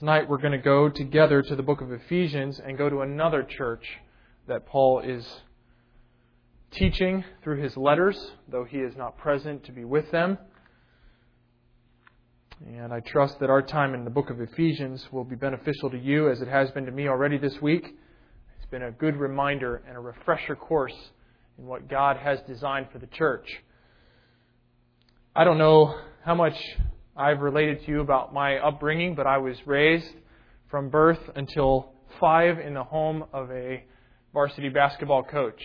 Tonight we're going to go together to the book of Ephesians and go to another church that Paul is teaching through his letters, though he is not present to be with them. And I trust that our time in the book of Ephesians will be beneficial to you as it has been to me already this week. It's been a good reminder and a refresher course in what God has designed for the church. I don't know how much I've related to you about my upbringing, but I was raised from birth until 5 in the home of a varsity basketball coach.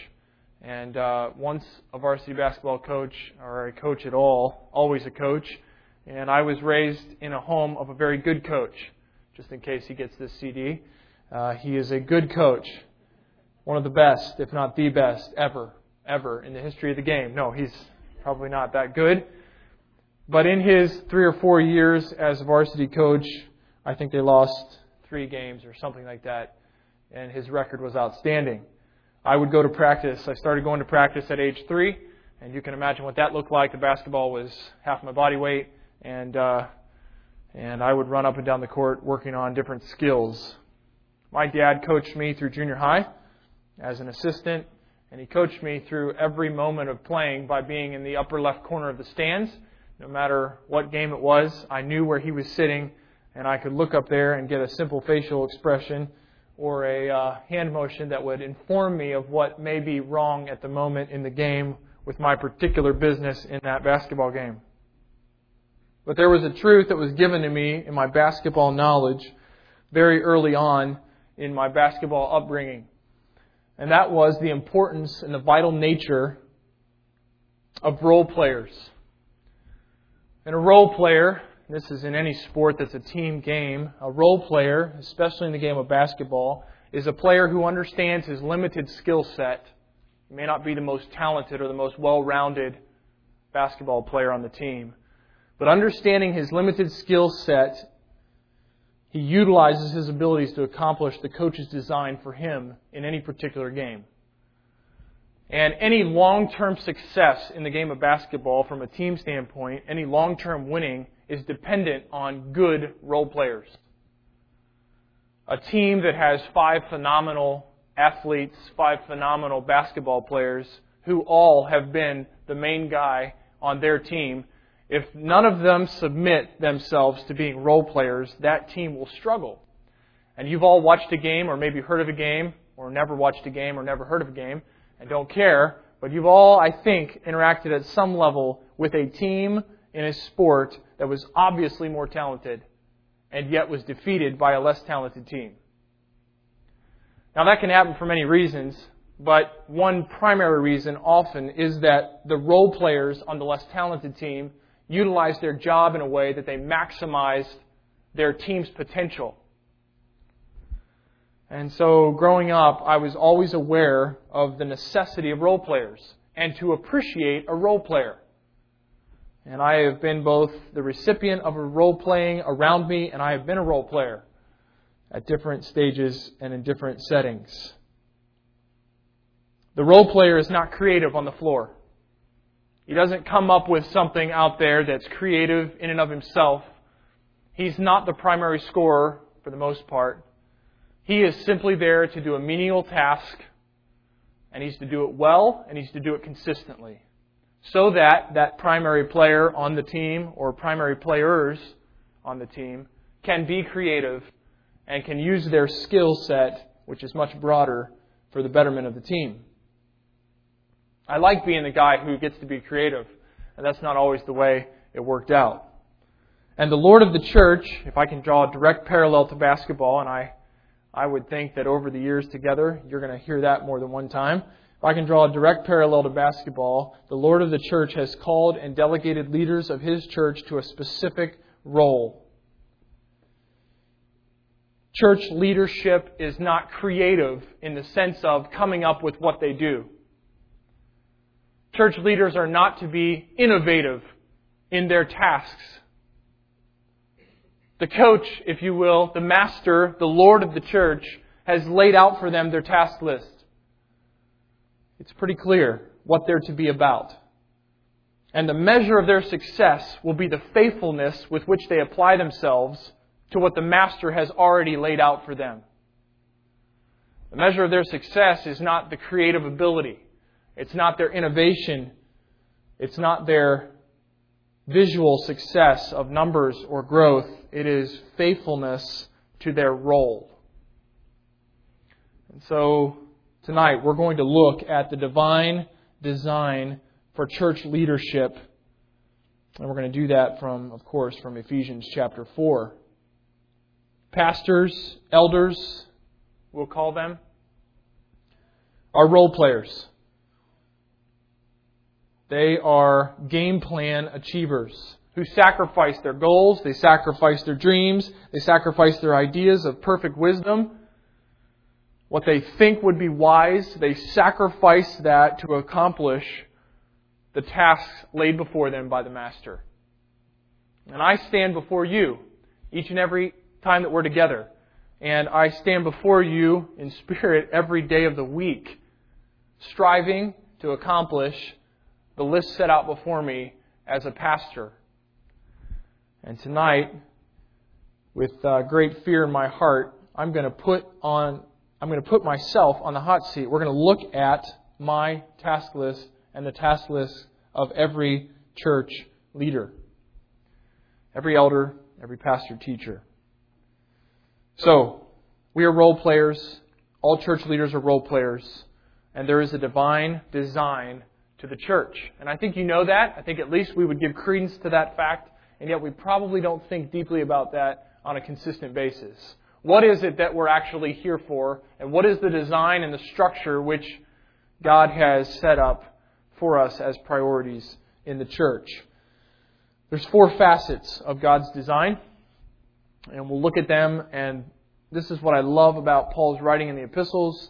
And once a varsity basketball coach, or a coach at all, always a coach. And I was raised in a home of a very good coach, just in case he gets this CD. He is a good coach, one of the best, if not the best, ever in the history of the game. No, he's probably not that good. But in his 3 or 4 years as a varsity coach, I think they lost 3 games or something like that, and his record was outstanding. I would go to practice. I started going to practice at age 3, and you can imagine what that looked like. The basketball was half my body weight, and I would run up and down the court working on different skills. My dad coached me through junior high as an assistant, and he coached me through every moment of playing by being in the upper left corner of the stands. No matter what game it was, I knew where he was sitting, and I could look up there and get a simple facial expression or a hand motion that would inform me of what may be wrong at the moment in the game with my particular business in that basketball game. But there was a truth that was given to me in my basketball knowledge very early on in my basketball upbringing, and that was the importance and the vital nature of role players. And a role player, this is in any sport that's a team game, a role player, especially in the game of basketball, is a player who understands his limited skill set. He may not be the most talented or the most well-rounded basketball player on the team, but understanding his limited skill set, he utilizes his abilities to accomplish the coach's design for him in any particular game. And any long-term success in the game of basketball from a team standpoint, any long-term winning is dependent on good role players. A team that has 5 phenomenal athletes, 5 phenomenal basketball players who all have been the main guy on their team, if none of them submit themselves to being role players, that team will struggle. And you've all watched a game or maybe heard of a game or never watched a game or never heard of a game, I don't care, but you've all, I think, interacted at some level with a team in a sport that was obviously more talented and yet was defeated by a less talented team. Now, that can happen for many reasons, but one primary reason often is that the role players on the less talented team utilized their job in a way that they maximized their team's potential. And so, growing up, I was always aware of the necessity of role players and to appreciate a role player. And I have been both the recipient of a role playing around me, and I have been a role player at different stages and in different settings. The role player is not creative on the floor. He doesn't come up with something out there that's creative in and of himself. He's not the primary scorer for the most part. He is simply there to do a menial task, and he's to do it well, and he's to do it consistently, so that that primary player on the team or primary players on the team can be creative and can use their skill set, which is much broader, for the betterment of the team. I like being the guy who gets to be creative, and that's not always the way it worked out. And the Lord of the church, if I can draw a direct parallel to basketball, and I would think that over the years together, you're going to hear that more than one time. If I can draw a direct parallel to basketball, the Lord of the church has called and delegated leaders of His church to a specific role. Church leadership is not creative in the sense of coming up with what they do. Church leaders are not to be innovative in their tasks. The coach, if you will, the master, the Lord of the church, has laid out for them their task list. It's pretty clear what they're to be about. And the measure of their success will be the faithfulness with which they apply themselves to what the Master has already laid out for them. The measure of their success is not the creative ability. It's not their innovation. It's not their visual success of numbers or growth. It is faithfulness to their role. And so tonight we're going to look at the divine design for church leadership. And we're going to do that from, of course, from Ephesians chapter 4. Pastors, elders, we'll call them, are role players. They are game plan achievers who sacrifice their goals, they sacrifice their dreams, they sacrifice their ideas of perfect wisdom. What they think would be wise, they sacrifice that to accomplish the tasks laid before them by the Master. And I stand before you each and every time that we're together. And I stand before you in spirit every day of the week, striving to accomplish the list set out before me as a pastor. And tonight, with great fear in my heart, I'm going to put myself on the hot seat. We're going to look at my task list and the task list of every church leader, every elder, every pastor, teacher. So, we are role players. All church leaders are role players. And there is a divine design to the church. And I think you know that. I think at least we would give credence to that fact. And yet we probably don't think deeply about that on a consistent basis. What is it that we're actually here for? And what is the design and the structure which God has set up for us as priorities in the church? There's four facets of God's design. And we'll look at them, and this is what I love about Paul's writing in the epistles.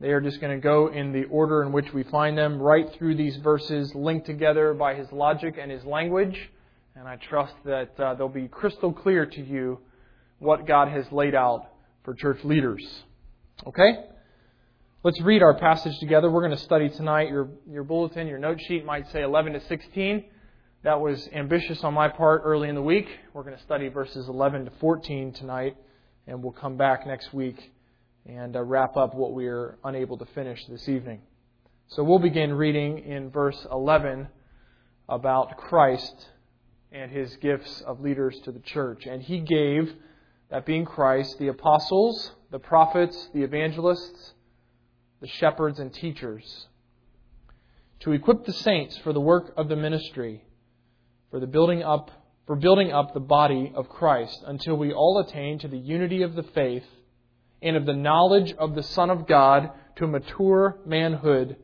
They are just going to go in the order in which we find them, right through these verses, linked together by his logic and his language. And I trust that they'll be crystal clear to you what God has laid out for church leaders. Okay? Let's read our passage together. We're going to study tonight. Your bulletin, your note sheet might say 11 to 16. That was ambitious on my part early in the week. We're going to study verses 11 to 14 tonight, and we'll come back next week and wrap up what we are unable to finish this evening. So we'll begin reading in verse 11 about Christ and His gifts of leaders to the church. And He gave, that being Christ, the apostles, the prophets, the evangelists, the shepherds and teachers, to equip the saints for the work of the ministry, for building up the body of Christ, until we all attain to the unity of the faith and of the knowledge of the Son of God, to mature manhood,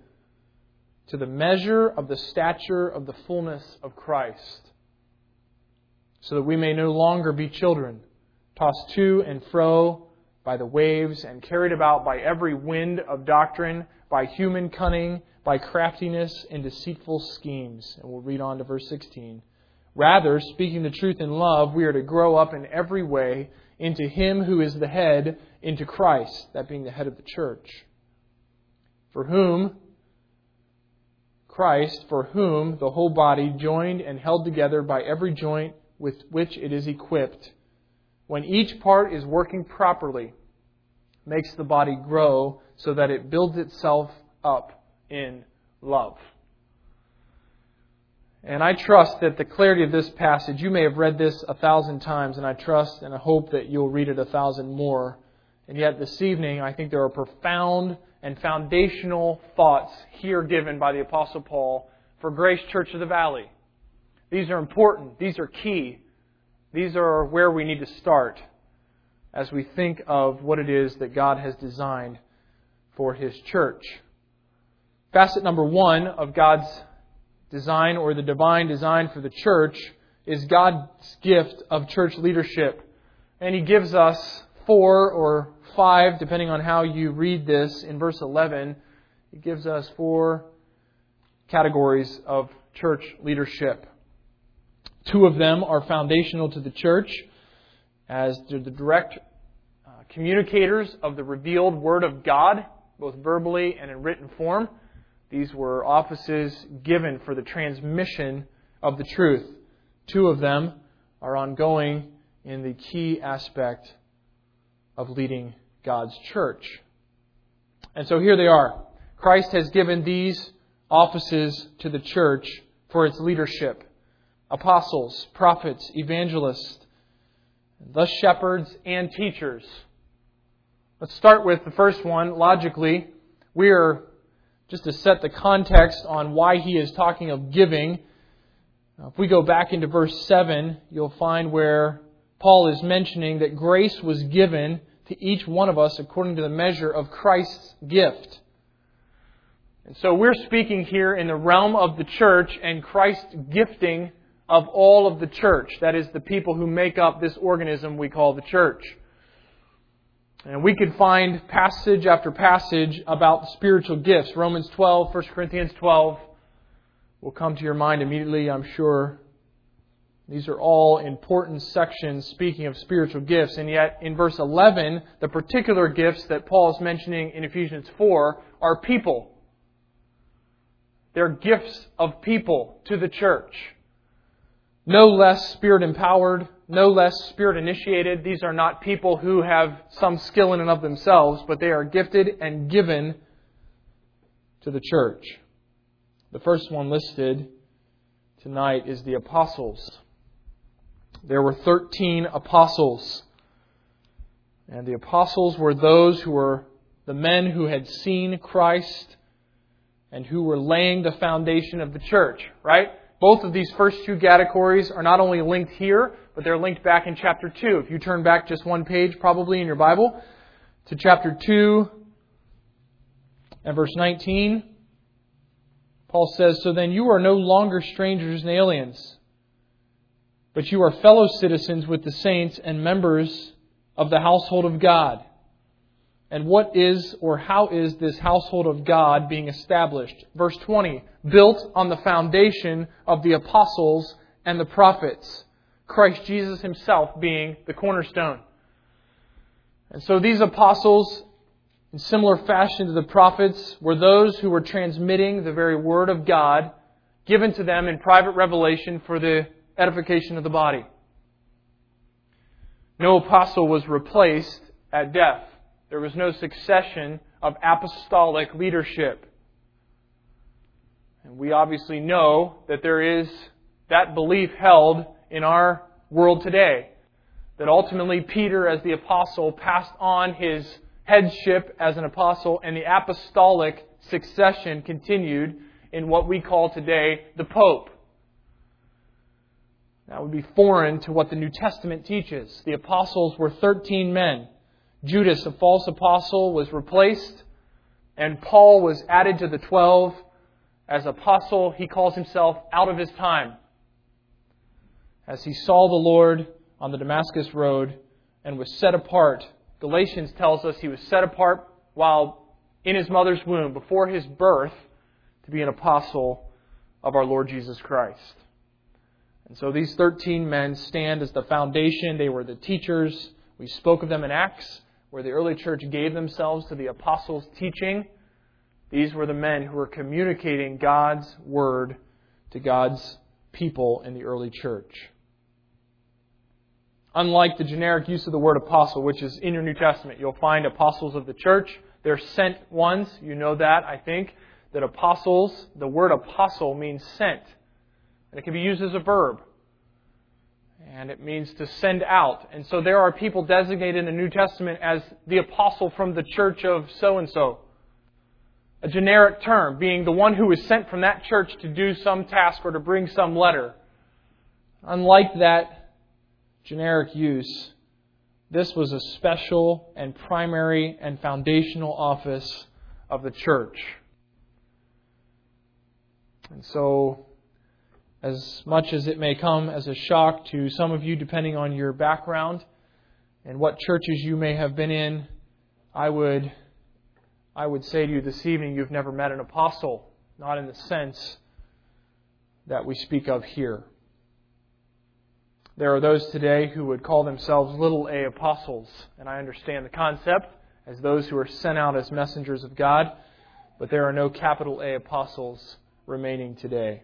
to the measure of the stature of the fullness of Christ, so that we may no longer be children, tossed to and fro by the waves and carried about by every wind of doctrine, by human cunning, by craftiness and deceitful schemes. And we'll read on to verse 16. Rather, speaking the truth in love, we are to grow up in every way into Him who is the head, into Christ, that being the head of the church. For whom the whole body, joined and held together by every joint with which it is equipped, when each part is working properly, makes the body grow so that it builds itself up in love. And I trust that the clarity of this passage, you may have read this 1,000 times, and I trust and I hope that you'll read it 1,000 more. And yet this evening, I think there are profound and foundational thoughts here given by the Apostle Paul for Grace Church of the Valley. These are important. These are key. These are where we need to start as we think of what it is that God has designed for His church. Facet number one of God's design, or the divine design for the church, is God's gift of church leadership. And He gives us 4 or 5, depending on how you read this, in verse 11. He gives us 4 categories of church leadership. 2 of them are foundational to the church, as they're the direct communicators of the revealed Word of God, both verbally and in written form. These were offices given for the transmission of the truth. 2 of them are ongoing in the key aspect of leading God's church. And so here they are. Christ has given these offices to the church for its leadership. Apostles, prophets, evangelists, the shepherds, and teachers. Let's start with the first one. Logically, we are, just to set the context on why he is talking of giving, if we go back into verse 7, you'll find where Paul is mentioning that grace was given to each one of us according to the measure of Christ's gift. And so we're speaking here in the realm of the church and Christ's gifting of all of the church. That is, the people who make up this organism we call the church. And we could find passage after passage about spiritual gifts. Romans 12, 1 Corinthians 12 will come to your mind immediately, I'm sure. These are all important sections speaking of spiritual gifts. And yet, in verse 11, the particular gifts that Paul is mentioning in Ephesians 4 are people. They're gifts of people to the church. No less Spirit-empowered, no less Spirit-initiated. These are not people who have some skill in and of themselves, but they are gifted and given to the church. The first one listed tonight is the apostles. There were 13 apostles. And the apostles were those who were the men who had seen Christ and who were laying the foundation of the church, right? Both of these first two categories are not only linked here, but they're linked back in chapter 2. If you turn back just one page, probably in your Bible, to chapter 2 and verse 19, Paul says, "So then you are no longer strangers and aliens, but you are fellow citizens with the saints and members of the household of God." And what is, or how is, this household of God being established? Verse 20, built on the foundation of the apostles and the prophets, Christ Jesus himself being the cornerstone. And so these apostles, in similar fashion to the prophets, were those who were transmitting the very word of God given to them in private revelation for the edification of the body. No apostle was replaced at death. There was no succession of apostolic leadership. And we obviously know that there is that belief held in our world today, that ultimately Peter, as the apostle, passed on his headship as an apostle, and the apostolic succession continued in what we call today the Pope. That would be foreign to what the New Testament teaches. The apostles were 13 men. Judas, a false apostle, was replaced, and Paul was added to the 12. As apostle, he calls himself out of his time, as he saw the Lord on the Damascus road and was set apart. Galatians tells us he was set apart while in his mother's womb, before his birth, to be an apostle of our Lord Jesus Christ. And so these 13 men stand as the foundation. They were the teachers. We spoke of them in Acts, where the early church gave themselves to the apostles' teaching. These were the men who were communicating God's word to God's people in the early church. Unlike the generic use of the word apostle, which is in your New Testament, you'll find apostles of the church. They're sent ones. You know that, I think, that apostles, the word apostle means sent. And it can be used as a verb. And it means to send out. And so there are people designated in the New Testament as the apostle from the church of so-and-so. A generic term being the one who is sent from that church to do some task or to bring some letter. Unlike that generic use, this was a special and primary and foundational office of the church. And so, as much as it may come as a shock to some of you, depending on your background and what churches you may have been in, I would say to you this evening, you've never met an apostle, not in the sense that we speak of here. There are those today who would call themselves little a apostles, and I understand the concept as those who are sent out as messengers of God, but there are no capital A apostles remaining today.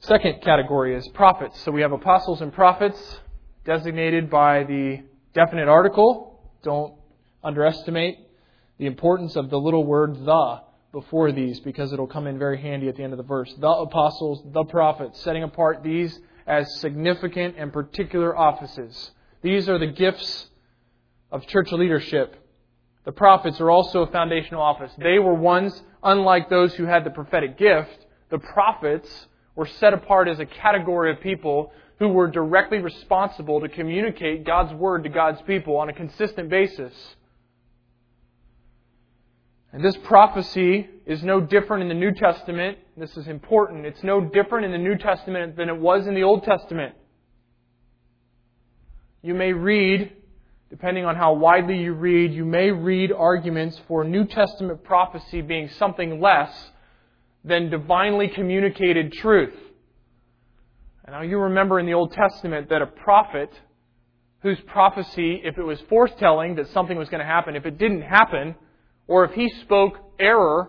Second category is prophets. So we have apostles and prophets. designated by the definite article. Don't underestimate the importance of the little word "the" before these, because it'll come in very handy at the end of the verse. The apostles, the prophets, setting apart these as significant and particular offices. These are the gifts of church leadership. The prophets are also a foundational office. They were ones, unlike those who had the prophetic gift, the prophets were set apart as a category of people who were directly responsible to communicate God's word to God's people on a consistent basis. And this prophecy is no different in the New Testament. This is important. It's no different in the New Testament than it was in the Old Testament. You may read, depending on how widely you read, you may read arguments for New Testament prophecy being something less than divinely communicated truth. And now you remember in the Old Testament that a prophet whose prophecy, if it was foretelling that something was going to happen, if it didn't happen, or if he spoke error,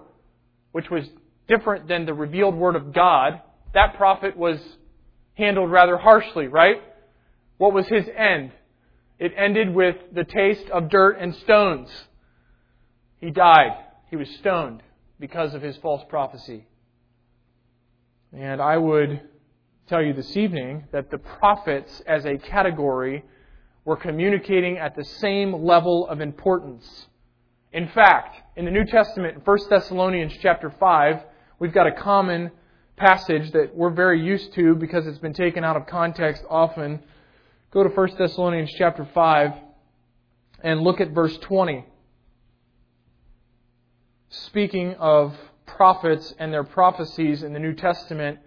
which was different than the revealed word of God, that prophet was handled rather harshly, right? What was his end? It ended with the taste of dirt and stones. He died. He was stoned because of his false prophecy. And I would tell you this evening that the prophets as a category were communicating at the same level of importance. In fact, in the New Testament, in 1 Thessalonians chapter 5, we've got a common passage that we're very used to because it's been taken out of context often. Go to 1 Thessalonians chapter 5 and look at verse 20. Speaking of prophets and their prophecies in the New Testament,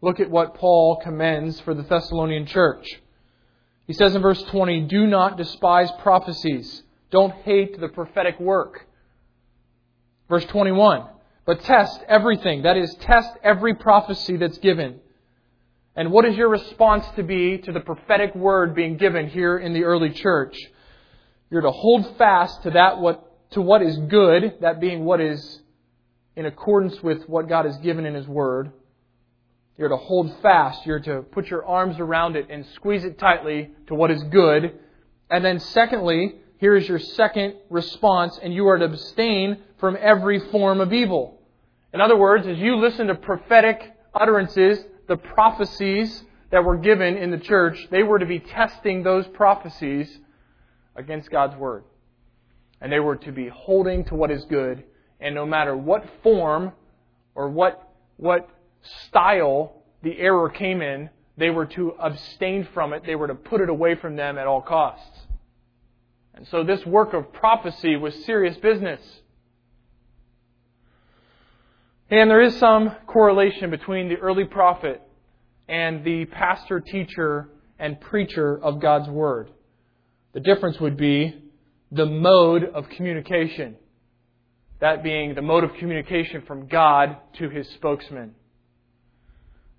look at what Paul commends for the Thessalonian church. He says in verse 20, "Do not despise prophecies. Don't hate the prophetic work." Verse 21, "But test everything." That is, test every prophecy that's given. And what is your response to be to the prophetic word being given here in the early church? You're to hold fast to what is good, that being what is in accordance with what God has given in His Word. You're to hold fast. You're to put your arms around it and squeeze it tightly to what is good. And then secondly, here is your second response, and you are to abstain from every form of evil. In other words, as you listen to prophetic utterances, the prophecies that were given in the church, they were to be testing those prophecies against God's Word. And they were to be holding to what is good, and no matter what form or what style the error came in, they were to abstain from it. They were to put it away from them at all costs. And so this work of prophecy was serious business. And there is some correlation between the early prophet and the pastor, teacher, and preacher of God's Word. The difference would be the mode of communication. That being the mode of communication from God to His spokesman.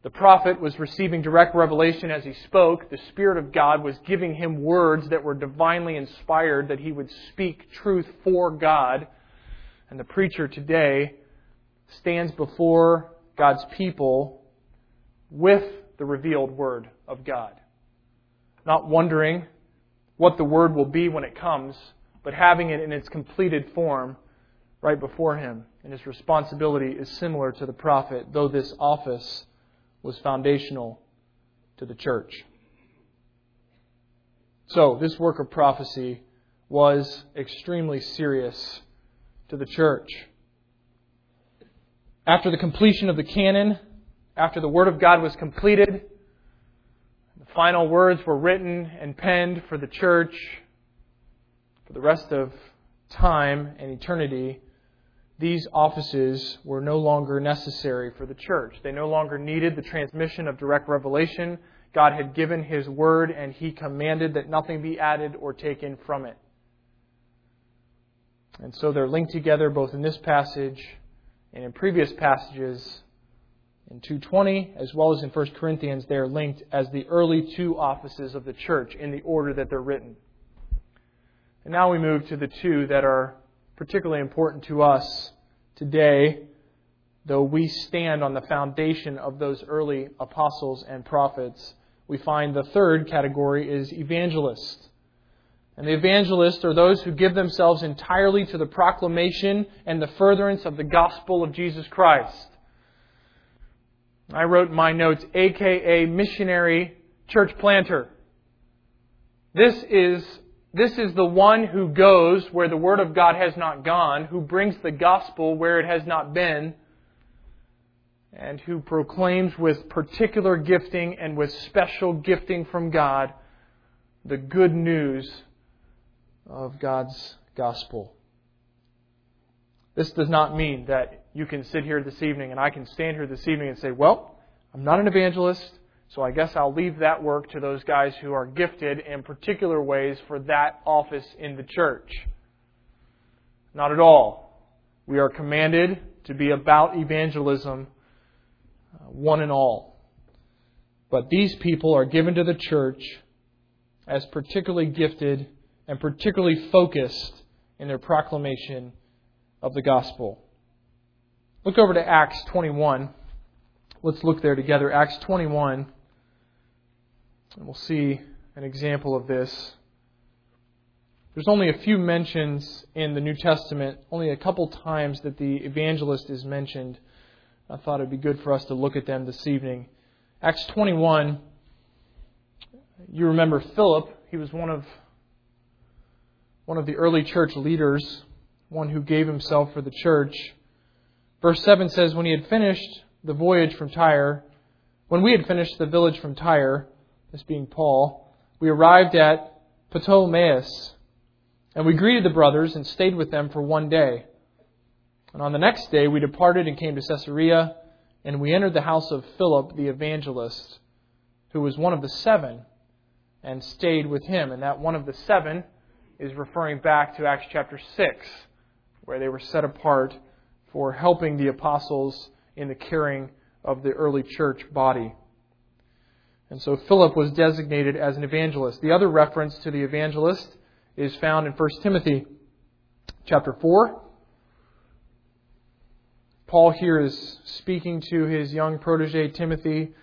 The prophet was receiving direct revelation as he spoke. The Spirit of God was giving him words that were divinely inspired, that he would speak truth for God. And the preacher today stands before God's people with the revealed Word of God. Not wondering what the Word will be when it comes, but having it in its completed form right before him. And his responsibility is similar to the prophet, though this office was foundational to the church. So, this work of prophecy was extremely serious to the church. After the completion of the canon, after the Word of God was completed, the final words were written and penned for the church for the rest of time and eternity. These offices were no longer necessary for the church. They no longer needed the transmission of direct revelation. God had given His Word, and He commanded that nothing be added or taken from it. And so they're linked together both in this passage and in previous passages in 2:20, as well as in 1 Corinthians. They are linked as the early two offices of the church in the order that they're written. And now we move to the two that are particularly important to us today, though we stand on the foundation of those early apostles and prophets, we find the third category is evangelists. And the evangelists are those who give themselves entirely to the proclamation and the furtherance of the gospel of Jesus Christ. I wrote in my notes, a.k.a. missionary church planter. This is the one who goes where the Word of God has not gone, who brings the gospel where it has not been, and who proclaims with particular gifting and with special gifting from God the good news of God's gospel. This does not mean that you can sit here this evening and I can stand here this evening and say, well, I'm not an evangelist, so I guess I'll leave that work to those guys who are gifted in particular ways for that office in the church. Not at all. We are commanded to be about evangelism, one and all. But these people are given to the church as particularly gifted and particularly focused in their proclamation of the gospel. Look over to Acts 21. Let's look there together. Acts 21. And we'll see an example of this. There's only a few mentions in the New Testament, only a couple times that the evangelist is mentioned. I thought it would be good for us to look at them this evening. Acts 21, you remember Philip. He was one of the early church leaders, one who gave himself for the church. Verse 7 says, When we had finished the voyage from Tyre, this being Paul, we arrived at Ptolemais, and we greeted the brothers and stayed with them for one day. And on the next day we departed and came to Caesarea, and we entered the house of Philip the Evangelist, who was one of the seven, and stayed with him. And that one of the seven is referring back to Acts chapter 6, where they were set apart for helping the apostles in the caring of the early church body. And so Philip was designated as an evangelist. The other reference to the evangelist is found in 1 Timothy chapter 4. Paul here is speaking to his young protege Timothy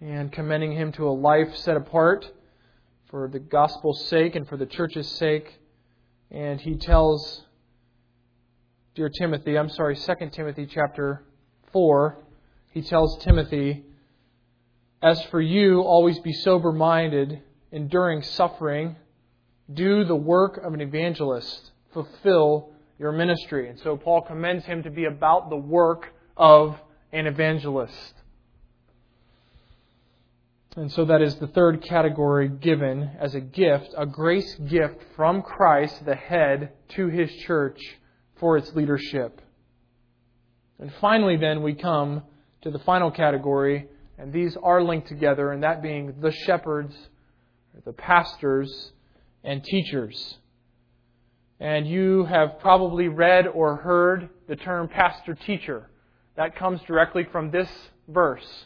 and commending him to a life set apart for the gospel's sake and for the church's sake. And he tells dear Timothy, 2 Timothy chapter 4, he tells Timothy, as for you, always be sober-minded, enduring suffering, do the work of an evangelist, fulfill your ministry. And so Paul commends him to be about the work of an evangelist. And so that is the third category given as a gift, a grace gift from Christ, the head, to His church for its leadership. And finally then we come to the final category, and these are linked together, and that being the shepherds, the pastors, and teachers. And you have probably read or heard the term pastor-teacher. That comes directly from this verse.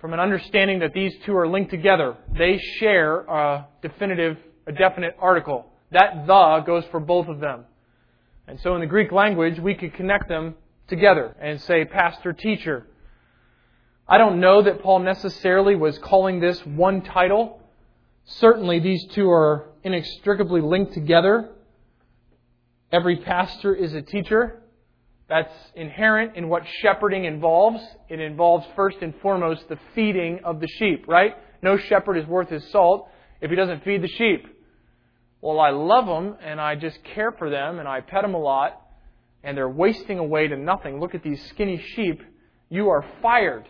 From an understanding that these two are linked together, they share a definite article. That "the" goes for both of them. And so in the Greek language, we could connect them together and say pastor-teacher. I don't know that Paul necessarily was calling this one title. Certainly these two are inextricably linked together. Every pastor is a teacher. That's inherent in what shepherding involves. It involves first and foremost the feeding of the sheep, right? No shepherd is worth his salt if he doesn't feed the sheep. Well, I love them and I just care for them and I pet them a lot and they're wasting away to nothing. Look at these skinny sheep. You are fired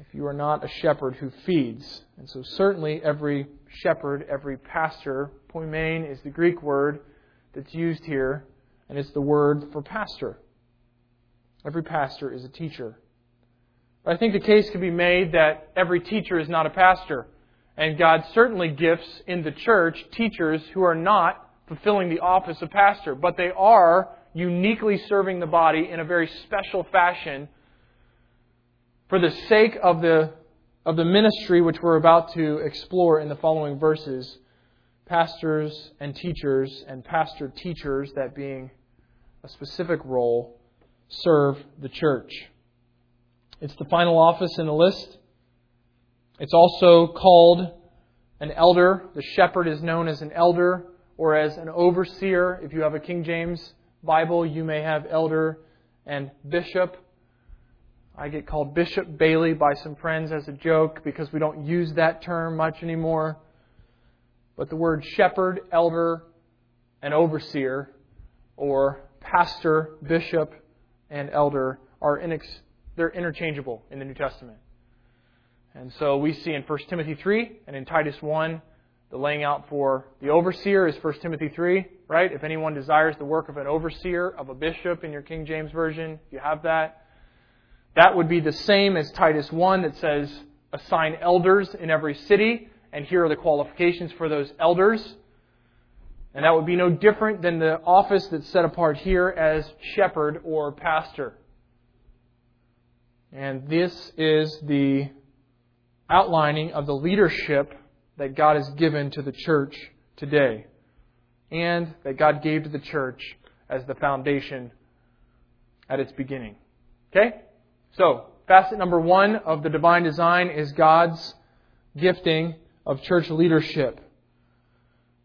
if you are not a shepherd who feeds. And so certainly every shepherd, every pastor, poimen is the Greek word that's used here, and it's the word for pastor. Every pastor is a teacher. But I think the case could be made that every teacher is not a pastor, and God certainly gifts in the church teachers who are not fulfilling the office of pastor, but they are uniquely serving the body in a very special fashion for the sake of the ministry which we're about to explore in the following verses. Pastors and teachers, and pastor-teachers, that being a specific role, serve the church. It's the final office in the list. It's also called an elder. The shepherd is known as an elder or as an overseer. If you have a King James Bible, you may have elder and bishop. I get called Bishop Bailey by some friends as a joke because we don't use that term much anymore. But the word shepherd, elder, and overseer, or pastor, bishop, and elder, they're interchangeable in the New Testament. And so we see in 1 Timothy 3 and in Titus 1, the laying out for the overseer is 1 Timothy 3, right? If anyone desires the work of an overseer, of a bishop in your King James Version, if you have that. That would be the same as Titus 1 that says, assign elders in every city, and here are the qualifications for those elders. And that would be no different than the office that's set apart here as shepherd or pastor. And this is the outlining of the leadership that God has given to the church today, and that God gave to the church as the foundation at its beginning. Okay? So, facet number one of the divine design is God's gifting of church leadership.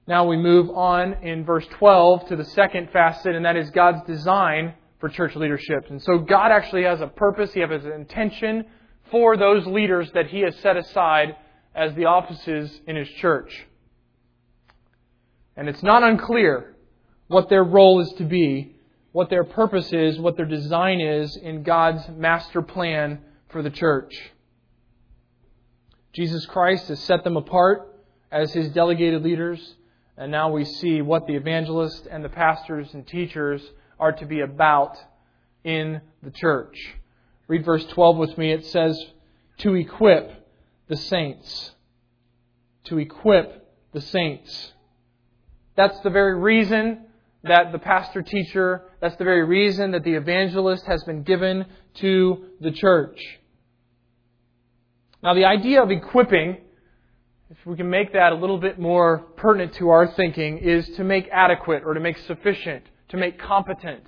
Now we move on in verse 12 to the second facet, and that is God's design for church leadership. And so God actually has a purpose, He has an intention for those leaders that He has set aside as the offices in His church. And it's not unclear what their role is to be, what their purpose is, what their design is in God's master plan for the church. Jesus Christ has set them apart as His delegated leaders, and now we see what the evangelists and the pastors and teachers are to be about in the church. Read verse 12 with me. It says, to equip the saints. To equip the saints. That's the very reason that the pastor-teacher, that's the very reason that the evangelist has been given to the church. Now the idea of equipping, if we can make that a little bit more pertinent to our thinking, is to make adequate or to make sufficient, to make competent.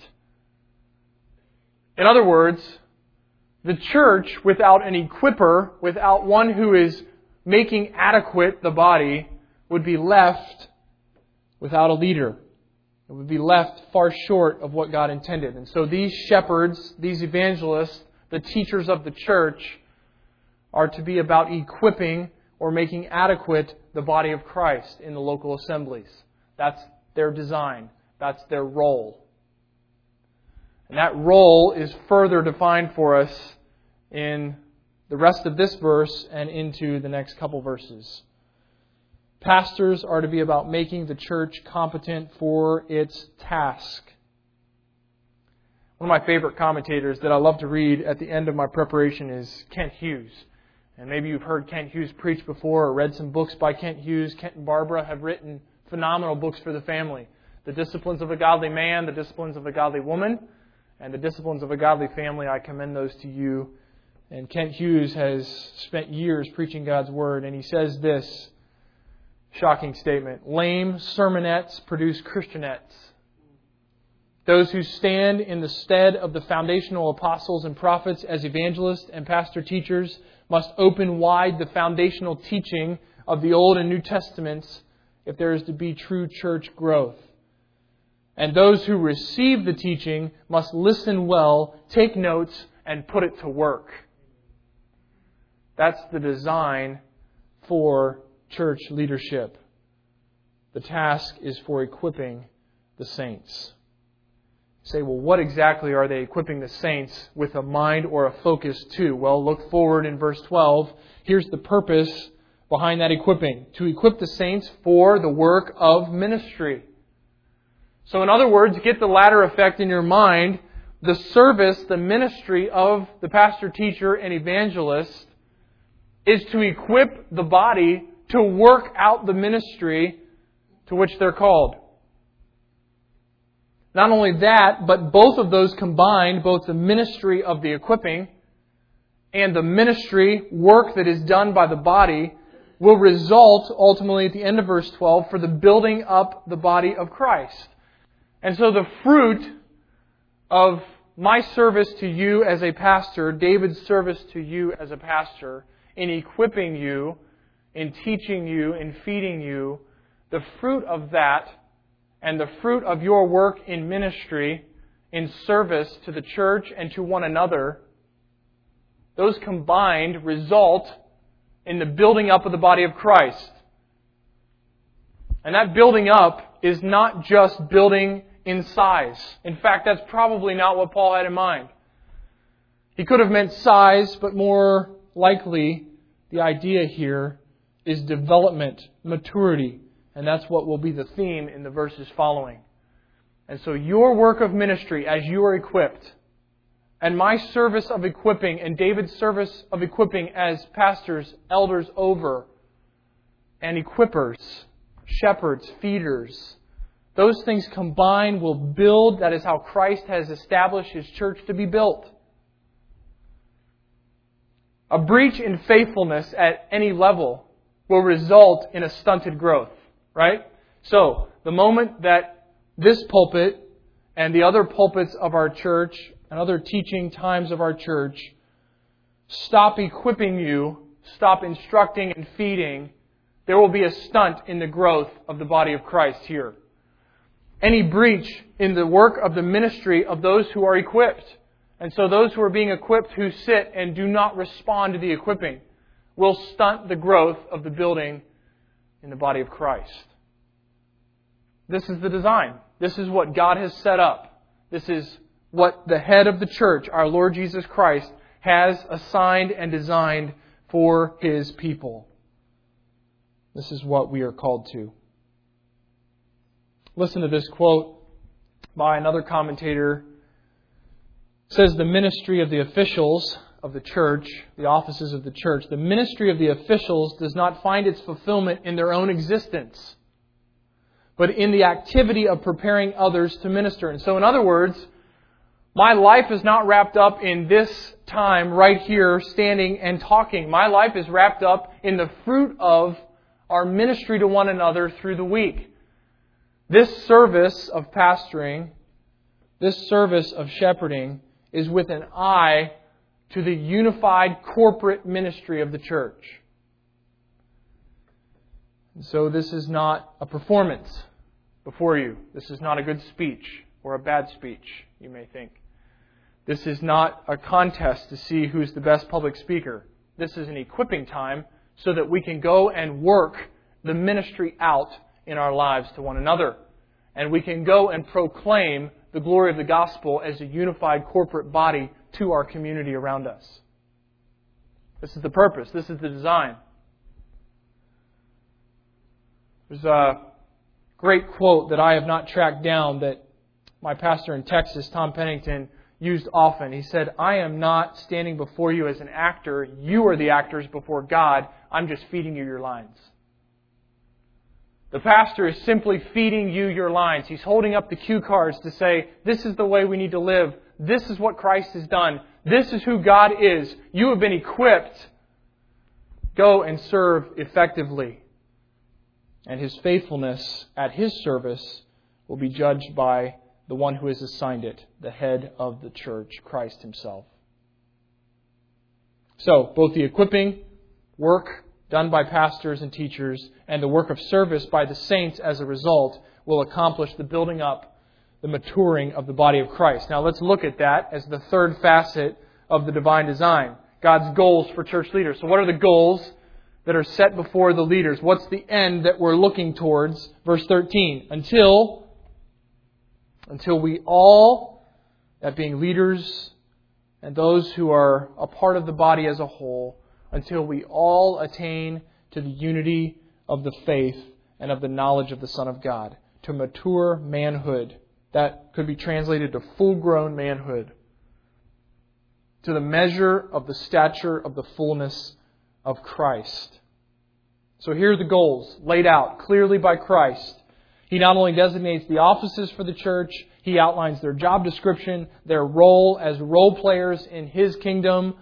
In other words, the church without an equipper, without one who is making adequate the body, would be left without a leader. It would be left far short of what God intended. And so these shepherds, these evangelists, the teachers of the church are to be about equipping or making adequate the body of Christ in the local assemblies. That's their design. That's their role. And that role is further defined for us in the rest of this verse and into the next couple verses. Pastors are to be about making the church competent for its task. One of my favorite commentators that I love to read at the end of my preparation is Kent Hughes. And maybe you've heard Kent Hughes preach before or read some books by Kent Hughes. Kent and Barbara have written phenomenal books for the family. The Disciplines of a Godly Man, The Disciplines of a Godly Woman, and The Disciplines of a Godly Family. I commend those to you. And Kent Hughes has spent years preaching God's Word, and he says this, shocking statement. Lame sermonettes produce Christianettes. Those who stand in the stead of the foundational apostles and prophets as evangelists and pastor-teachers must open wide the foundational teaching of the Old and New Testaments if there is to be true church growth. And those who receive the teaching must listen well, take notes, and put it to work. That's the design for church leadership. The task is for equipping the saints. You say, well, what exactly are they equipping the saints with a mind or a focus to? Well, look forward in verse 12. Here's the purpose behind that equipping. To equip the saints for the work of ministry. So in other words, get the latter effect in your mind. The service, the ministry of the pastor, teacher, and evangelist is to equip the body to work out the ministry to which they're called. Not only that, but both of those combined, both the ministry of the equipping and the ministry work that is done by the body, will result ultimately at the end of verse 12 for the building up the body of Christ. And so the fruit of my service to you as a pastor, David's service to you as a pastor, in equipping you, in teaching you, in feeding you, the fruit of that and the fruit of your work in ministry, in service to the church and to one another, those combined result in the building up of the body of Christ. And that building up is not just building in size. In fact, that's probably not what Paul had in mind. He could have meant size, but more likely the idea here is development, maturity. And that's what will be the theme in the verses following. And so your work of ministry as you are equipped, and my service of equipping, and David's service of equipping as pastors, elders over, and equippers, shepherds, feeders, those things combined will build. That is how Christ has established His church to be built. A breach in faithfulness at any level will result in a stunted growth, right? So, the moment that this pulpit and the other pulpits of our church and other teaching times of our church stop equipping you, stop instructing and feeding, there will be a stunt in the growth of the body of Christ here. Any breach in the work of the ministry of those who are equipped. And so those who are being equipped who sit and do not respond to the equipping will stunt the growth of the building in the body of Christ. This is the design. This is what God has set up. This is what the head of the church, our Lord Jesus Christ, has assigned and designed for His people. This is what we are called to. Listen to this quote by another commentator. It says, the ministry of the officials of the church, the offices of the church, the ministry of the officials does not find its fulfillment in their own existence, but in the activity of preparing others to minister. And so in other words, my life is not wrapped up in this time right here, standing and talking. My life is wrapped up in the fruit of our ministry to one another through the week. This service of pastoring, this service of shepherding, is with an eye to the unified corporate ministry of the church. And so this is not a performance before you. This is not a good speech or a bad speech, you may think. This is not a contest to see who's the best public speaker. This is an equipping time so that we can go and work the ministry out in our lives to one another. And we can go and proclaim the glory of the gospel as a unified corporate body to our community around us. This is the purpose. This is the design. There's a great quote that I have not tracked down that my pastor in Texas, Tom Pennington, used often. He said, I am not standing before you as an actor. You are the actors before God. I'm just feeding you your lines. The pastor is simply feeding you your lines. He's holding up the cue cards to say, this is the way we need to live. This is what Christ has done. This is who God is. You have been equipped. Go and serve effectively. And his faithfulness at his service will be judged by the one who has assigned it, the head of the church, Christ himself. So, both the equipping work done by pastors and teachers, and the work of service by the saints as a result will accomplish the building up, the maturing of the body of Christ. Now let's look at that as the third facet of the divine design, God's goals for church leaders. So what are the goals that are set before the leaders? What's the end that we're looking towards? Verse 13, until we all, that being leaders and those who are a part of the body as a whole, until we all attain to the unity of the faith and of the knowledge of the Son of God, to mature manhood. That could be translated to full-grown manhood, to the measure of the stature of the fullness of Christ. So here are the goals laid out clearly by Christ. He not only designates the offices for the church, He outlines their job description, their role as role players in His kingdom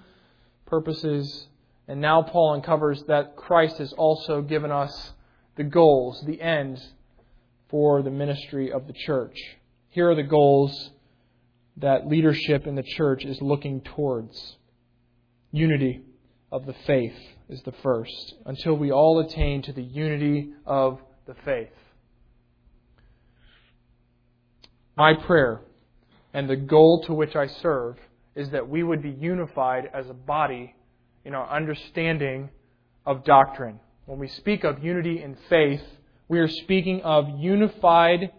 purposes. And now Paul uncovers that Christ has also given us the goals, the end for the ministry of the church. Here are the goals that leadership in the church is looking towards. Unity of the faith is the first, until we all attain to the unity of the faith. My prayer and the goal to which I serve is that we would be unified as a body in our understanding of doctrine. When we speak of unity in faith, we are speaking of unified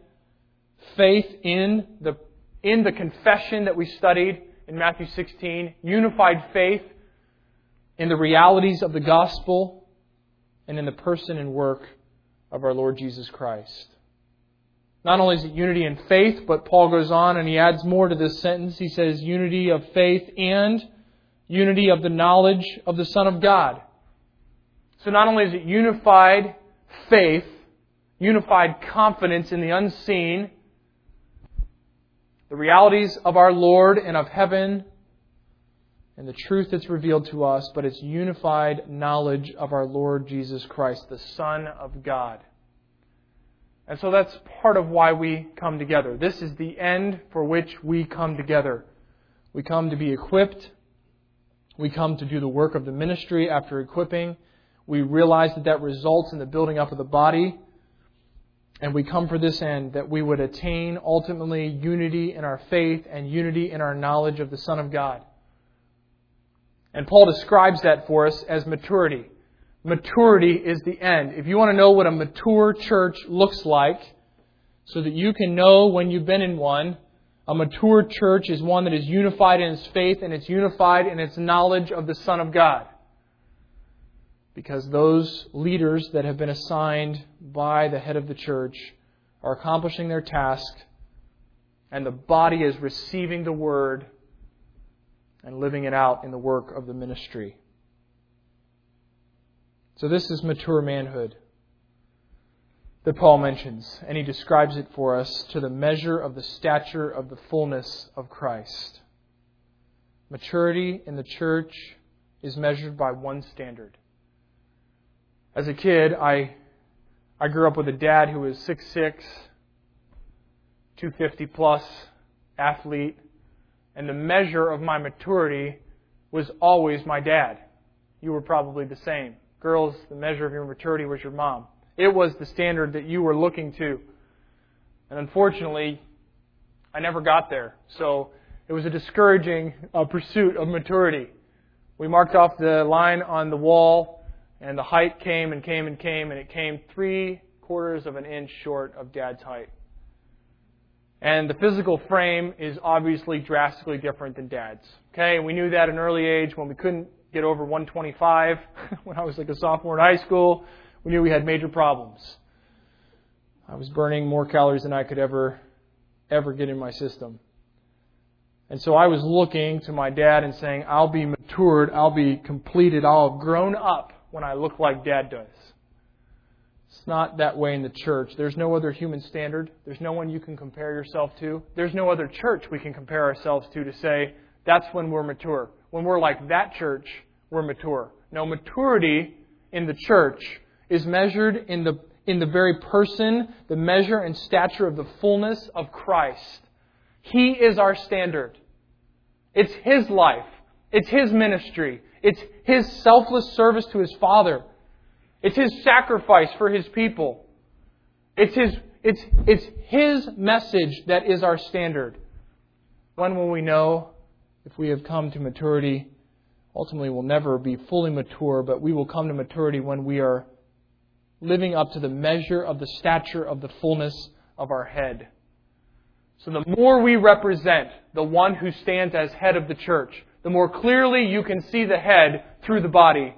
faith in the confession that we studied in Matthew 16, unified faith in the realities of the gospel, and in the person and work of our Lord Jesus Christ. Not only is it unity in faith, but Paul goes on and he adds more to this sentence. He says, unity of faith and unity of the knowledge of the Son of God. So not only is it unified faith, unified confidence in the unseen, the realities of our Lord and of heaven, and the truth that's revealed to us, but it's unified knowledge of our Lord Jesus Christ, the Son of God. And so that's part of why we come together. This is the end for which we come together. We come to be equipped. We come to do the work of the ministry after equipping. We realize that that results in the building up of the body. And we come for this end, that we would attain ultimately unity in our faith and unity in our knowledge of the Son of God. And Paul describes that for us as maturity. Maturity is the end. If you want to know what a mature church looks like, so that you can know when you've been in one, a mature church is one that is unified in its faith and it's unified in its knowledge of the Son of God. Because those leaders that have been assigned by the head of the church are accomplishing their task, and the body is receiving the word and living it out in the work of the ministry. So this is mature manhood that Paul mentions, and he describes it for us to the measure of the stature of the fullness of Christ. Maturity in the church is measured by one standard. As a kid, I grew up with a dad who was 6'6", 250-plus, athlete, and the measure of my maturity was always my dad. You were probably the same. Girls, the measure of your maturity was your mom. It was the standard that you were looking to. And unfortunately, I never got there. So it was a discouraging pursuit of maturity. We marked off the line on the wall, and the height came and came and came, and it came 3/4 of an inch short of Dad's height. And the physical frame is obviously drastically different than Dad's. Okay, we knew that at an early age when we couldn't get over 125 when I was like a sophomore in high school. We knew we had major problems. I was burning more calories than I could ever get in my system. And so I was looking to my dad and saying, I'll be matured, I'll be completed, I'll have grown up when I look like Dad does. It's not that way in the church. There's no other human standard. There's no one you can compare yourself to. There's no other church we can compare ourselves to say, that's when we're mature. When we're like that church, we're mature. No, maturity in the church is measured in the very person, the measure and stature of the fullness of Christ. He is our standard. It's His life. It's His ministry. It's His selfless service to His Father. It's His sacrifice for His people. It's His message that is our standard. When will we know if we have come to maturity? Ultimately, we'll never be fully mature, but we will come to maturity when we are living up to the measure of the stature of the fullness of our head. So the more we represent the one who stands as head of the church, the more clearly you can see the head through the body,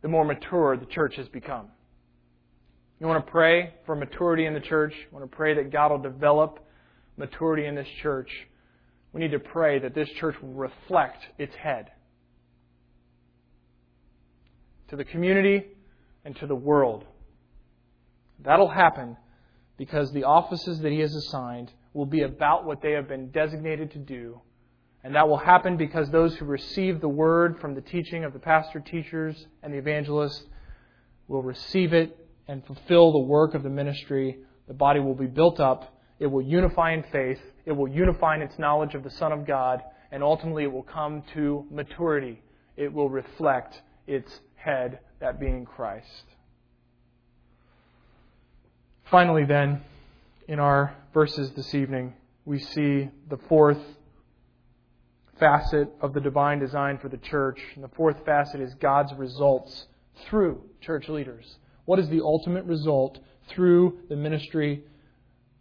the more mature the church has become. You want to pray for maturity in the church? You want to pray that God will develop maturity in this church? We need to pray that this church will reflect its head to the community and to the world. That'll happen because the offices that He has assigned will be about what they have been designated to do. And that will happen because those who receive the word from the teaching of the pastor, teachers, and the evangelists will receive it and fulfill the work of the ministry. The body will be built up. It will unify in faith. It will unify in its knowledge of the Son of God. And ultimately, it will come to maturity. it will reflect its head, that being Christ. Finally then, in our verses this evening, we see the fourth facet of the divine design for the church. And the fourth facet is God's results through church leaders. What is the ultimate result through the ministry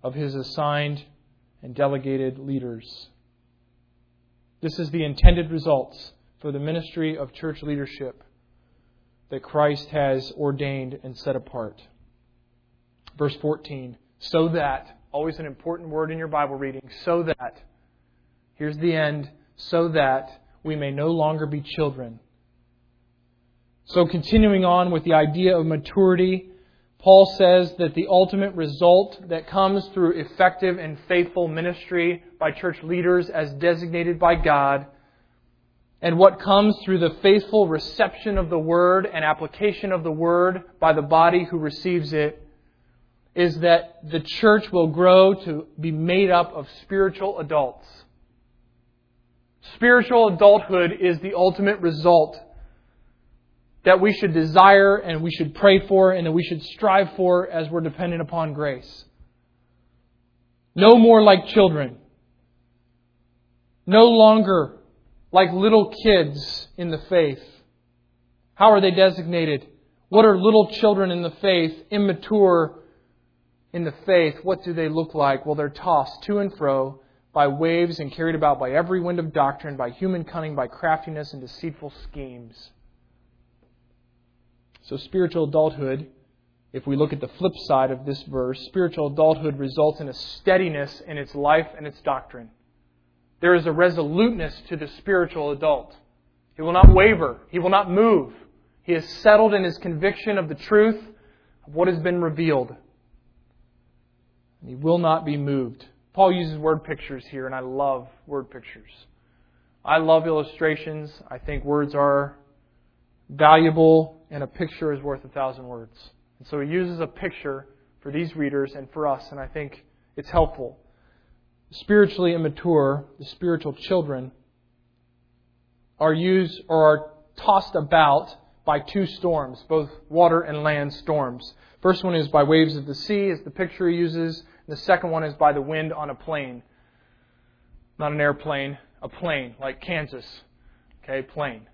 of His assigned and delegated leaders? This is the intended results for the ministry of church leadership that Christ has ordained and set apart. Verse 14, so that, always an important word in your Bible reading, so that, here's the end, so that we may no longer be children. So continuing on with the idea of maturity, Paul says that the ultimate result that comes through effective and faithful ministry by church leaders as designated by God, and what comes through the faithful reception of the Word and application of the Word by the body who receives it, is that the church will grow to be made up of spiritual adults. Spiritual adulthood is the ultimate result that we should desire and we should pray for and that we should strive for as we're dependent upon grace. No more like children. No longer like little kids in the faith. How are they designated? What are little children in the faith, immature in the faith? What do they look like? Well, they're tossed to and fro by waves and carried about by every wind of doctrine, by human cunning, by craftiness and deceitful schemes. So spiritual adulthood, if we look at the flip side of this verse, spiritual adulthood results in a steadiness in its life and its doctrine. There is a resoluteness to the spiritual adult. He will not waver. He will not move. He is settled in his conviction of the truth of what has been revealed. And he will not be moved. Paul uses word pictures here, and I love word pictures. I love illustrations. I think words are valuable, and a picture is worth 1,000 words. And so he uses a picture for these readers and for us, and I think it's helpful. Spiritually immature, the spiritual children, are used or are tossed about by two storms, both water and land storms. First one is by waves of the sea, is the picture he uses. And the second one is by the wind on a plane. Not an airplane, a plane, like Kansas. Okay, plane.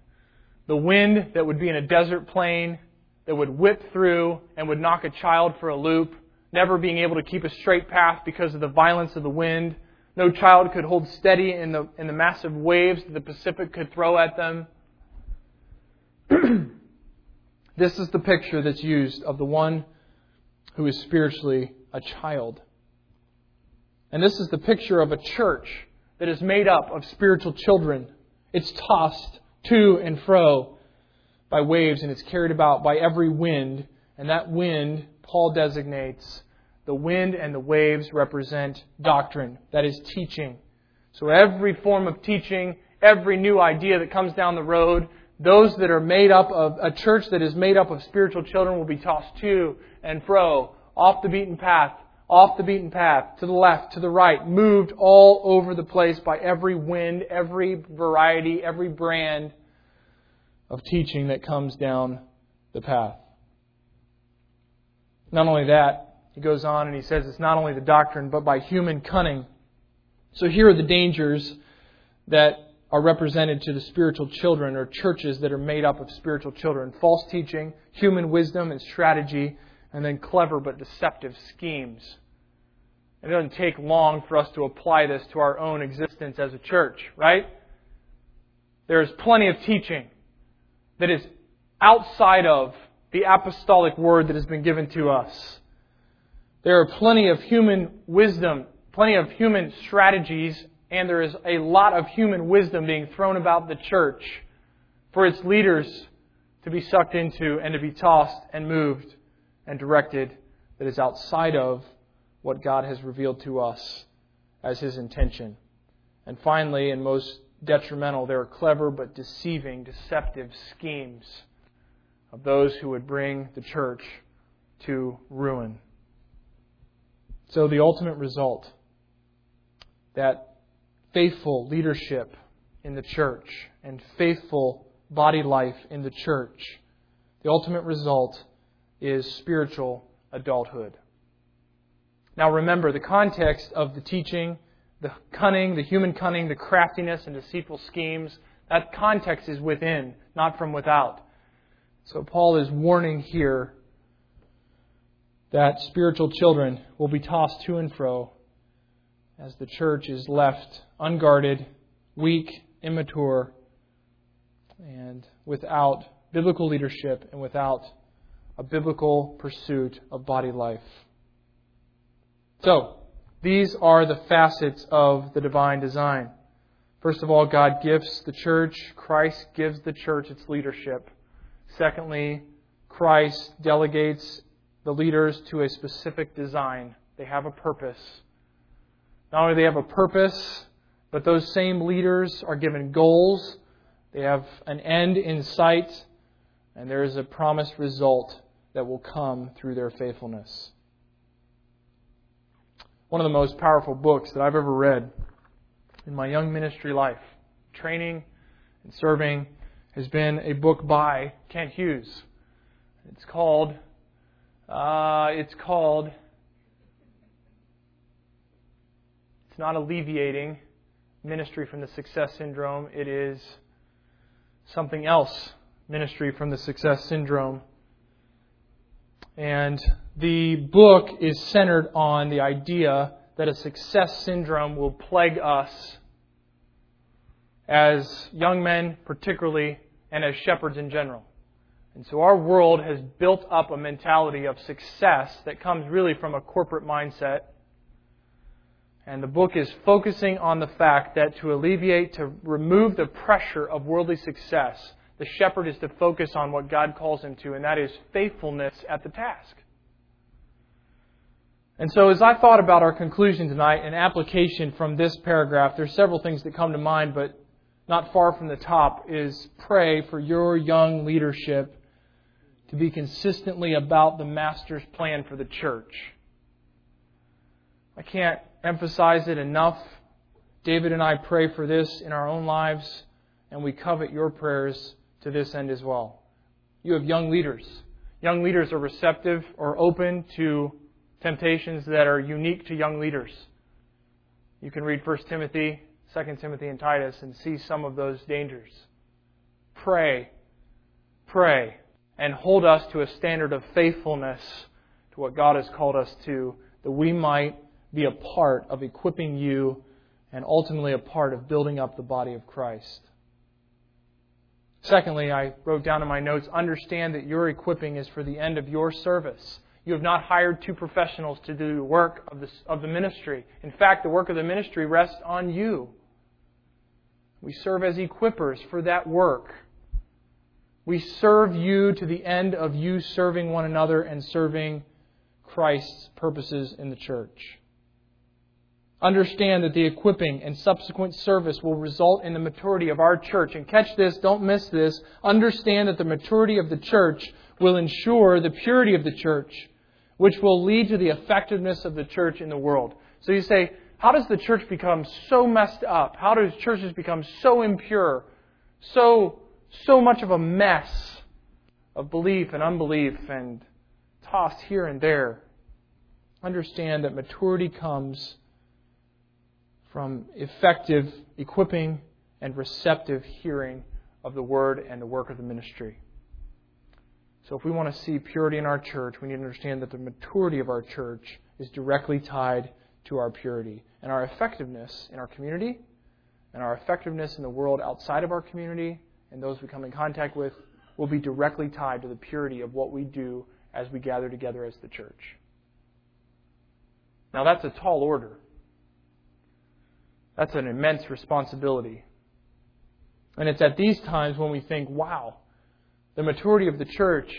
The wind that would be in a desert plain, that would whip through and would knock a child for a loop, never being able to keep a straight path because of the violence of the wind. No child could hold steady in the massive waves that the Pacific could throw at them. This is the picture that's used of the one who is spiritually a child. And this is the picture of a church that is made up of spiritual children. It's tossed to and fro by waves, and it's carried about by every wind. And that wind, Paul designates, the wind and the waves represent doctrine, that is teaching. So every form of teaching, every new idea that comes down the road, those that are made up of a church that is made up of spiritual children will be tossed to and fro, off the beaten path, to the left, to the right, moved all over the place by every wind, every variety, every brand of teaching that comes down the path. Not only that, he goes on and he says it's not only the doctrine, but by human cunning. So here are the dangers that are represented to the spiritual children or churches that are made up of spiritual children. False teaching, human wisdom and strategy, and then clever but deceptive schemes. It doesn't take long for us to apply this to our own existence as a church, right? There's plenty of teaching that is outside of the apostolic word that has been given to us. There are plenty of human wisdom, plenty of human strategies, and there is a lot of human wisdom being thrown about the church for its leaders to be sucked into and to be tossed and moved and directed, that is outside of what God has revealed to us as His intention. And finally, and most detrimental, there are clever but deceptive schemes of those who would bring the church to ruin. So the ultimate result, that faithful leadership in the church and faithful body life in the church, the ultimate result is spiritual adulthood. Now remember, the context of the teaching, the cunning, the human cunning, the craftiness and deceitful schemes, that context is within, not from without. So Paul is warning here that spiritual children will be tossed to and fro as the church is left unguarded, weak, immature, and without biblical leadership and without a biblical pursuit of body life. So, these are the facets of the divine design. First of all, God gifts the church. Christ gives the church its leadership. Secondly, Christ delegates the leaders to a specific design. They have a purpose. Not only do they have a purpose, but those same leaders are given goals. They have an end in sight, and there is a promised result that will come through their faithfulness. One of the most powerful books that I've ever read in my young ministry life, training and serving, has been a book by Kent Hughes. It's called It's Not Alleviating Ministry from the Success Syndrome. It is something else, Ministry from the Success Syndrome. And the book is centered on the idea that a success syndrome will plague us as young men particularly and as shepherds in general. And so our world has built up a mentality of success that comes really from a corporate mindset. And the book is focusing on the fact that to remove the pressure of worldly success, the shepherd is to focus on what God calls him to, and that is faithfulness at the task. And so as I thought about our conclusion tonight and application from this paragraph, there's several things that come to mind, but not far from the top is pray for your young leadership to be consistently about the Master's plan for the church. I can't emphasize it enough. David and I pray for this in our own lives, and we covet your prayers to this end as well. You have young leaders. Young leaders are receptive or open to temptations that are unique to young leaders. You can read 1 Timothy, 2 Timothy, and Titus and see some of those dangers. Pray, and hold us to a standard of faithfulness to what God has called us to, that we might be a part of equipping you and ultimately a part of building up the body of Christ. Secondly, I wrote down in my notes, understand that your equipping is for the end of your service. You have not hired two professionals to do the work of the ministry. In fact, the work of the ministry rests on you. We serve as equippers for that work. We serve you to the end of you serving one another and serving Christ's purposes in the church. Understand that the equipping and subsequent service will result in the maturity of our church. And catch this, don't miss this. Understand that the maturity of the church will ensure the purity of the church, which will lead to the effectiveness of the church in the world. So you say, how does the church become so messed up? How do churches become so impure? So much of a mess of belief and unbelief and tossed here and there. Understand that maturity comes from effective equipping and receptive hearing of the Word and the work of the ministry. So if we want to see purity in our church, we need to understand that the maturity of our church is directly tied to our purity and our effectiveness in our community and our effectiveness in the world outside of our community and those we come in contact with will be directly tied to the purity of what we do as we gather together as the church. Now that's a tall order. That's an immense responsibility. And it's at these times when we think, wow, the maturity of the church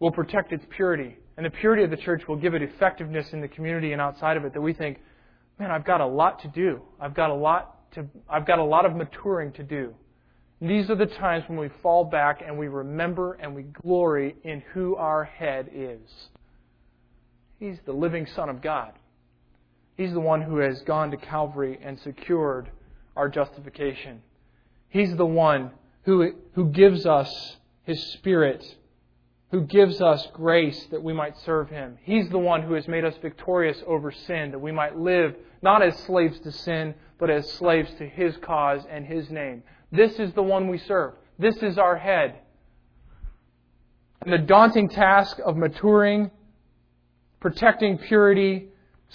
will protect its purity. And the purity of the church will give it effectiveness in the community and outside of it that we think, man, I've got a lot to do. I've got a lot of maturing to do. And these are the times when we fall back and we remember and we glory in who our head is. He's the living Son of God. He's the one who has gone to Calvary and secured our justification. He's the one who gives us His Spirit, who gives us grace that we might serve Him. He's the one who has made us victorious over sin, that we might live not as slaves to sin, but as slaves to His cause and His name. This is the one we serve. This is our head. And the daunting task of maturing, protecting purity,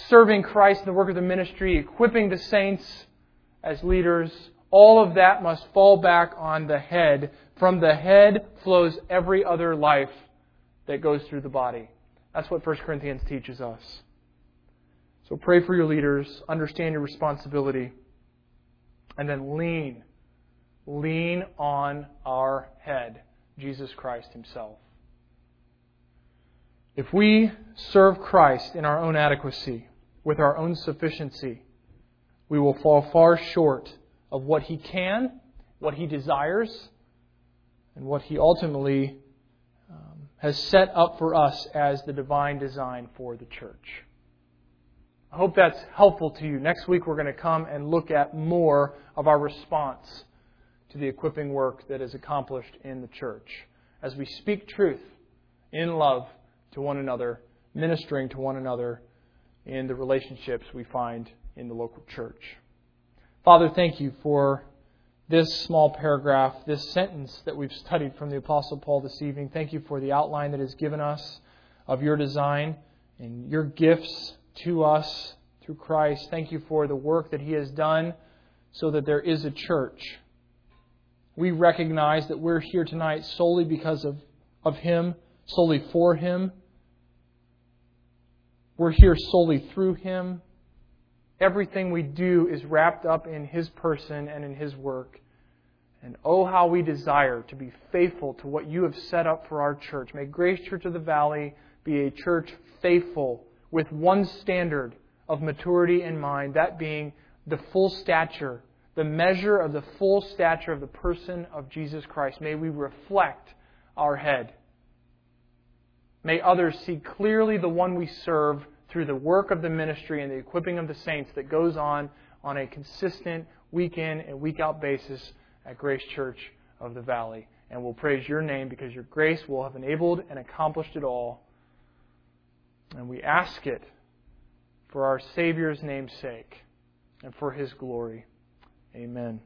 serving Christ in the work of the ministry, equipping the saints as leaders, all of that must fall back on the head. From the head flows every other life that goes through the body. That's what 1 Corinthians teaches us. So pray for your leaders, understand your responsibility, and then lean on our head, Jesus Christ Himself. If we serve Christ in our own adequacy, with our own sufficiency, we will fall far short of what He can, what He desires, and what He ultimately has set up for us as the divine design for the church. I hope that's helpful to you. Next week we're going to come and look at more of our response to the equipping work that is accomplished in the church, as we speak truth in love to one another, ministering to one another in the relationships we find in the local church. Father, thank You for this small paragraph, this sentence that we've studied from the Apostle Paul this evening. Thank You for the outline that is given us of Your design and Your gifts to us through Christ. Thank You for the work that He has done so that there is a church. We recognize that we're here tonight solely because of Him, solely for Him. We're here solely through Him. Everything we do is wrapped up in His person and in His work. And oh, how we desire to be faithful to what You have set up for our church. May Grace Church of the Valley be a church faithful with one standard of maturity in mind, that being the full stature, the measure of the full stature of the person of Jesus Christ. May we reflect our head. May others see clearly the one we serve through the work of the ministry and the equipping of the saints that goes on a consistent week in and week out basis at Grace Church of the Valley. And we'll praise Your name because Your grace will have enabled and accomplished it all. And we ask it for our Savior's name's sake and for His glory. Amen.